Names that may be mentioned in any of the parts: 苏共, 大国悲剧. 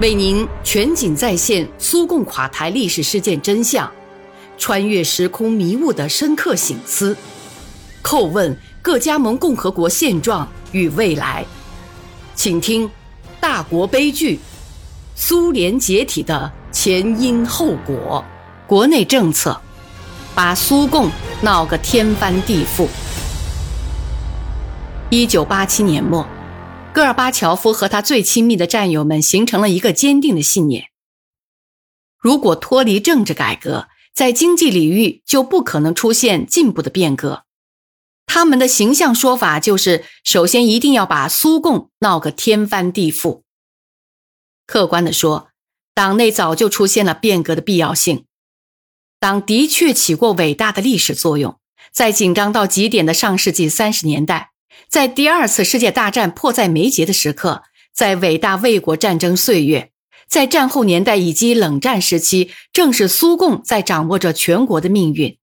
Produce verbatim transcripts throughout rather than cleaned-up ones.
为您全景再现苏共垮台历史事件真相，穿越时空迷雾的深刻省思，叩问各加盟共和国现状与未来。请听《大国悲剧：苏联解体的前因后果》。国内政策把苏共闹个天翻地覆。一九八七年末，戈尔巴乔夫和他最亲密的战友们形成了一个坚定的信念：如果脱离政治改革，在经济领域就不可能出现进步的变革。他们的形象说法就是，首先一定要把苏共闹个天翻地覆。客观地说，党内早就出现了变革的必要性。党的确起过伟大的历史作用，在紧张到极点的上世纪三十年代，在第二次世界大战迫在眉睫的时刻，在伟大卫国战争岁月，在战后年代以及冷战时期，正是苏共在掌握着全国的命运。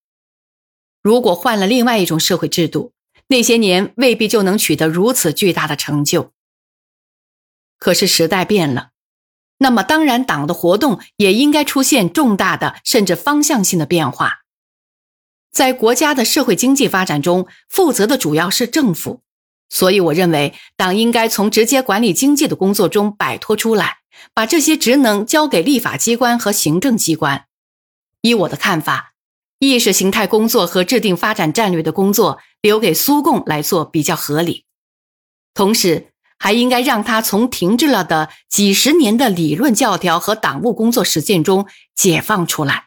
如果换了另外一种社会制度，那些年未必就能取得如此巨大的成就。可是时代变了，那么当然党的活动也应该出现重大的甚至方向性的变化。在国家的社会经济发展中，负责的主要是政府。所以我认为，党应该从直接管理经济的工作中摆脱出来，把这些职能交给立法机关和行政机关。依我的看法，意识形态工作和制定发展战略的工作留给苏共来做比较合理。同时，还应该让它从停滞了的几十年的理论教条和党务工作实践中解放出来。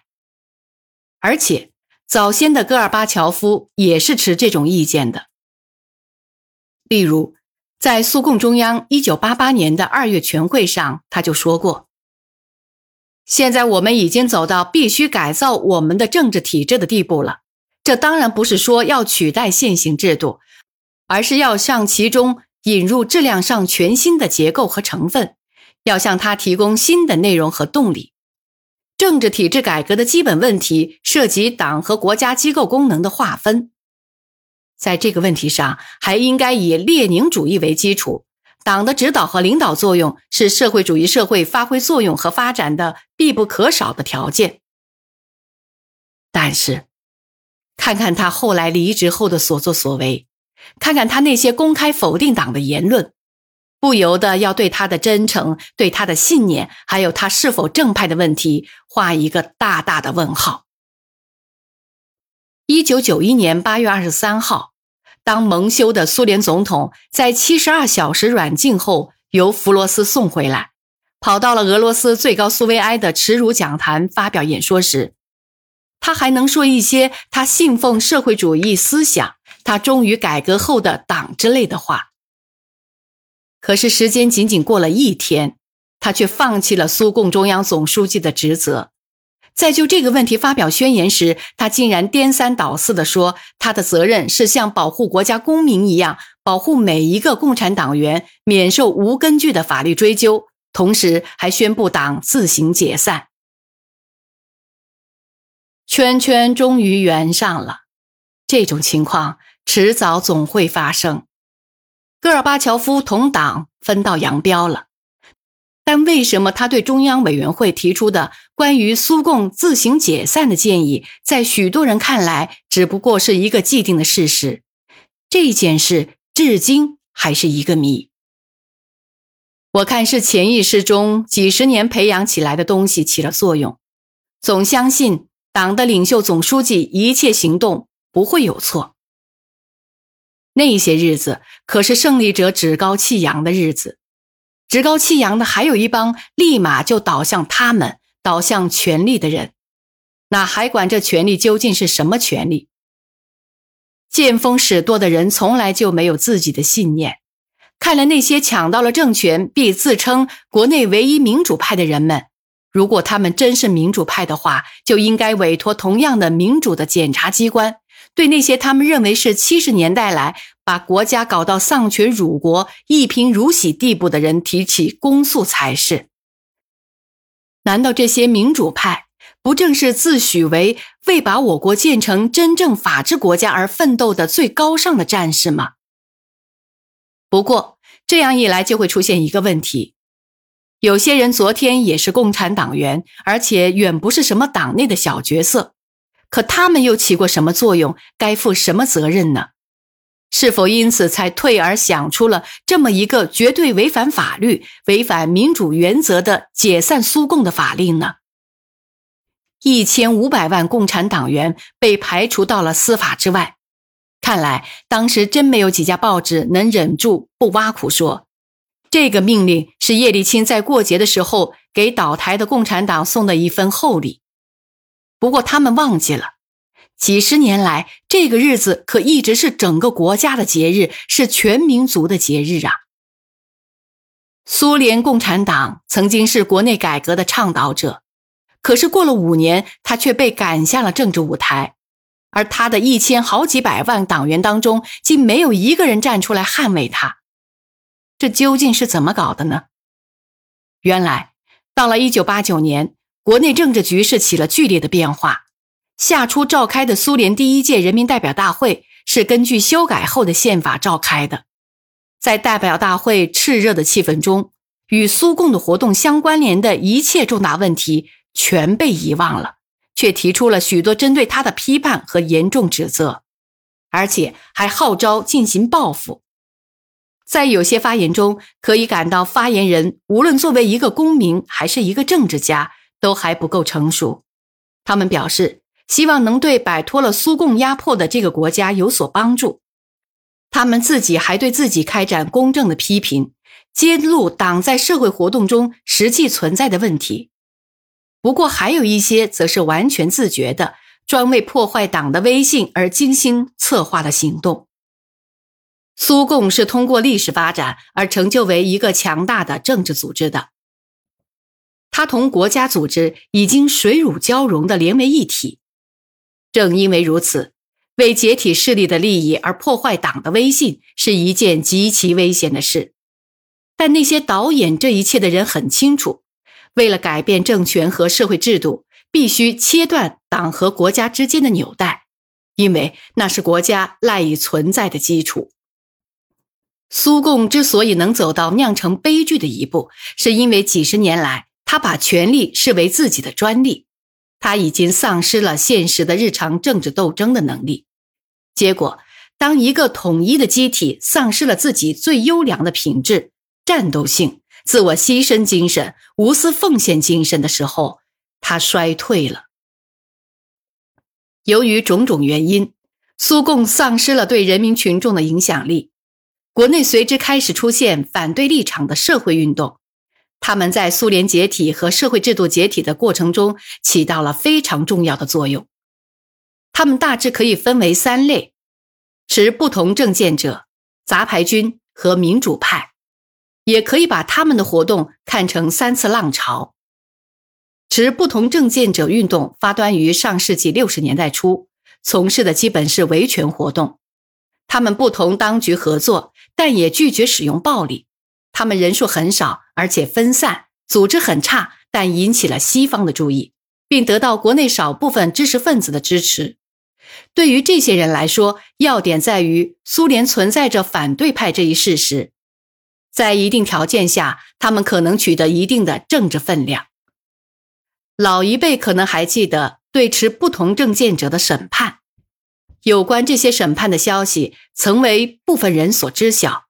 而且，早先的戈尔巴乔夫也是持这种意见的。例如，在苏共中央一九八八年的二月全会上，他就说过：现在我们已经走到必须改造我们的政治体制的地步了。这当然不是说要取代现行制度，而是要向其中引入质量上全新的结构和成分，要向它提供新的内容和动力。政治体制改革的基本问题涉及党和国家机构功能的划分。在这个问题上，还应该以列宁主义为基础，党的指导和领导作用是社会主义社会发挥作用和发展的必不可少的条件。但是，看看他后来离职后的所作所为，看看他那些公开否定党的言论，不由得要对他的真诚、对他的信念，还有他是否正派的问题画一个大大的问号。一九九一年八月二十三号，当蒙羞的苏联总统在七十二小时软禁后由弗罗斯送回来，跑到了俄罗斯最高苏维埃的耻辱讲坛发表演说时，他还能说一些他信奉社会主义思想、他忠于改革后的党之类的话。可是时间仅仅过了一天，他却放弃了苏共中央总书记的职责。在就这个问题发表宣言时，他竟然颠三倒四地说，他的责任是像保护国家公民一样，保护每一个共产党员免受无根据的法律追究，同时还宣布党自行解散。圈圈终于圆上了，这种情况迟早总会发生。戈尔巴乔夫同党分道扬镳了，但为什么他对中央委员会提出的关于苏共自行解散的建议，在许多人看来只不过是一个既定的事实？这件事至今还是一个谜。我看是潜意识中几十年培养起来的东西起了作用，总相信党的领袖总书记一切行动不会有错。那些日子可是胜利者趾高气扬的日子，趾高气扬的还有一帮立马就倒向他们、倒向权力的人，哪还管这权力究竟是什么权力？见风使舵的人从来就没有自己的信念，看了那些抢到了政权必自称国内唯一民主派的人们，如果他们真是民主派的话，就应该委托同样的民主的检察机关，对那些他们认为是七十年代来把国家搞到丧权辱国、一贫如洗地步的人提起公诉才是。难道这些民主派不正是自诩为为把我国建成真正法治国家而奋斗的最高尚的战士吗？不过，这样一来就会出现一个问题：有些人昨天也是共产党员，而且远不是什么党内的小角色，可他们又起过什么作用，该负什么责任呢？是否因此才退而想出了这么一个绝对违反法律、违反民主原则的解散苏共的法令呢？一千五百万共产党员被排除到了司法之外，看来当时真没有几家报纸能忍住不挖苦说，这个命令是叶利钦在过节的时候给倒台的共产党送的一份厚礼。不过他们忘记了，几十年来，这个日子可一直是整个国家的节日，是全民族的节日啊。苏联共产党曾经是国内改革的倡导者，可是过了五年，他却被赶下了政治舞台，而他的一千好几百万党员当中，竟没有一个人站出来捍卫他。这究竟是怎么搞的呢？原来，到了一九八九年，国内政治局势起了剧烈的变化。夏初召开的苏联第一届人民代表大会是根据修改后的宪法召开的。在代表大会炽热的气氛中，与苏共的活动相关联的一切重大问题全被遗忘了，却提出了许多针对他的批判和严重指责，而且还号召进行报复。在有些发言中，可以感到发言人无论作为一个公民还是一个政治家，都还不够成熟。他们表示希望能对摆脱了苏共压迫的这个国家有所帮助。他们自己还对自己开展公正的批评，揭露党在社会活动中实际存在的问题。不过还有一些则是完全自觉的，专为破坏党的威信而精心策划的行动。苏共是通过历史发展而成就为一个强大的政治组织的。它同国家组织已经水乳交融地连为一体。正因为如此，为解体势力的利益而破坏党的威信是一件极其危险的事。但那些导演这一切的人很清楚，为了改变政权和社会制度，必须切断党和国家之间的纽带，因为那是国家赖以存在的基础。苏共之所以能走到酿成悲剧的一步，是因为几十年来，他把权力视为自己的专利。他已经丧失了现实的日常政治斗争的能力。结果，当一个统一的机体丧失了自己最优良的品质，战斗性、自我牺牲精神、无私奉献精神的时候，它衰退了。由于种种原因，苏共丧失了对人民群众的影响力，国内随之开始出现反对立场的社会运动。他们在苏联解体和社会制度解体的过程中起到了非常重要的作用。他们大致可以分为三类，持不同政见者、杂牌军和民主派，也可以把他们的活动看成三次浪潮。持不同政见者运动发端于上世纪六十年代初，从事的基本是维权活动。他们不同当局合作，但也拒绝使用暴力。他们人数很少，而且分散，组织很差，但引起了西方的注意，并得到国内少部分知识分子的支持。对于这些人来说，要点在于苏联存在着反对派这一事实，在一定条件下，他们可能取得一定的政治分量。老一辈可能还记得对持不同政见者的审判，有关这些审判的消息曾为部分人所知晓。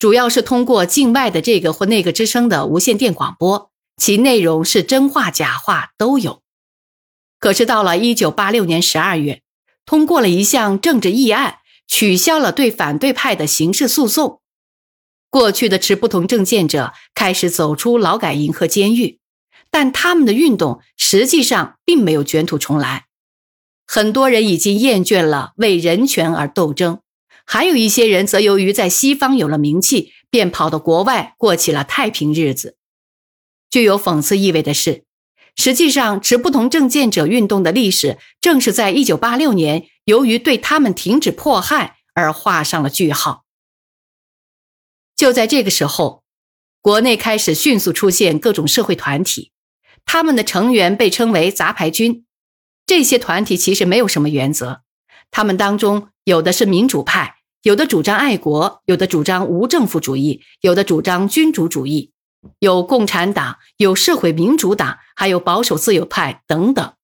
主要是通过境外的这个或那个之声的无线电广播，其内容是真话假话都有。可是到了一九八六年十二月，通过了一项政治议案，取消了对反对派的刑事诉讼。过去的持不同政见者开始走出劳改营和监狱，但他们的运动实际上并没有卷土重来。很多人已经厌倦了为人权而斗争，还有一些人则由于在西方有了名气，便跑到国外过起了太平日子。具有讽刺意味的是，实际上持不同政见者运动的历史正是在一九八六年由于对他们停止迫害而画上了句号。就在这个时候，国内开始迅速出现各种社会团体，他们的成员被称为杂牌军。这些团体其实没有什么原则，他们当中有的是民主派，有的主张爱国，有的主张无政府主义，有的主张君主主义，有共产党，有社会民主党，还有保守自由派等等。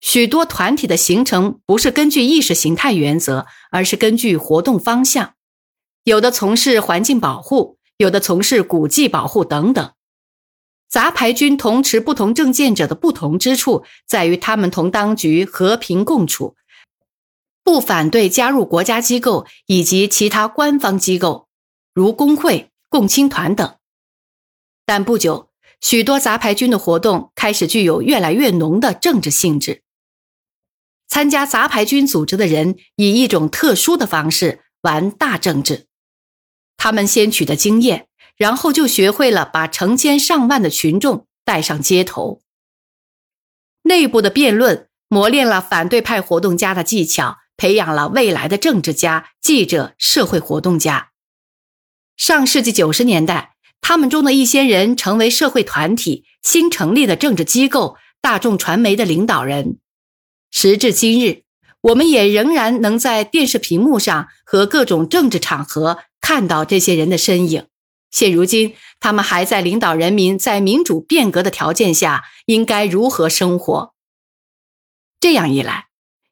许多团体的形成不是根据意识形态原则，而是根据活动方向。有的从事环境保护，有的从事古迹保护等等。杂牌军同持不同政见者的不同之处，在于他们同当局和平共处，不反对加入国家机构以及其他官方机构，如工会、共青团等。但不久，许多杂牌军的活动开始具有越来越浓的政治性质。参加杂牌军组织的人以一种特殊的方式玩大政治，他们先取得经验，然后就学会了把成千上万的群众带上街头。内部的辩论磨练了反对派活动家的技巧，培养了未来的政治家、记者、社会活动家。上世纪九十年代，他们中的一些人成为社会团体、新成立的政治机构、大众传媒的领导人。时至今日，我们也仍然能在电视屏幕上和各种政治场合看到这些人的身影。现如今，他们还在领导人民在民主变革的条件下应该如何生活。这样一来，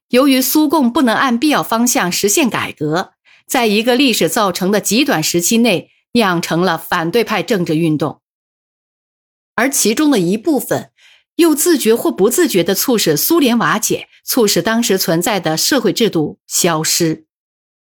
由于苏共不能按必要方向实现改革，在一个历史造成的极短时期内酿成了反对派政治运动，而其中的一部分又自觉或不自觉地促使苏联瓦解，促使当时存在的社会制度消失。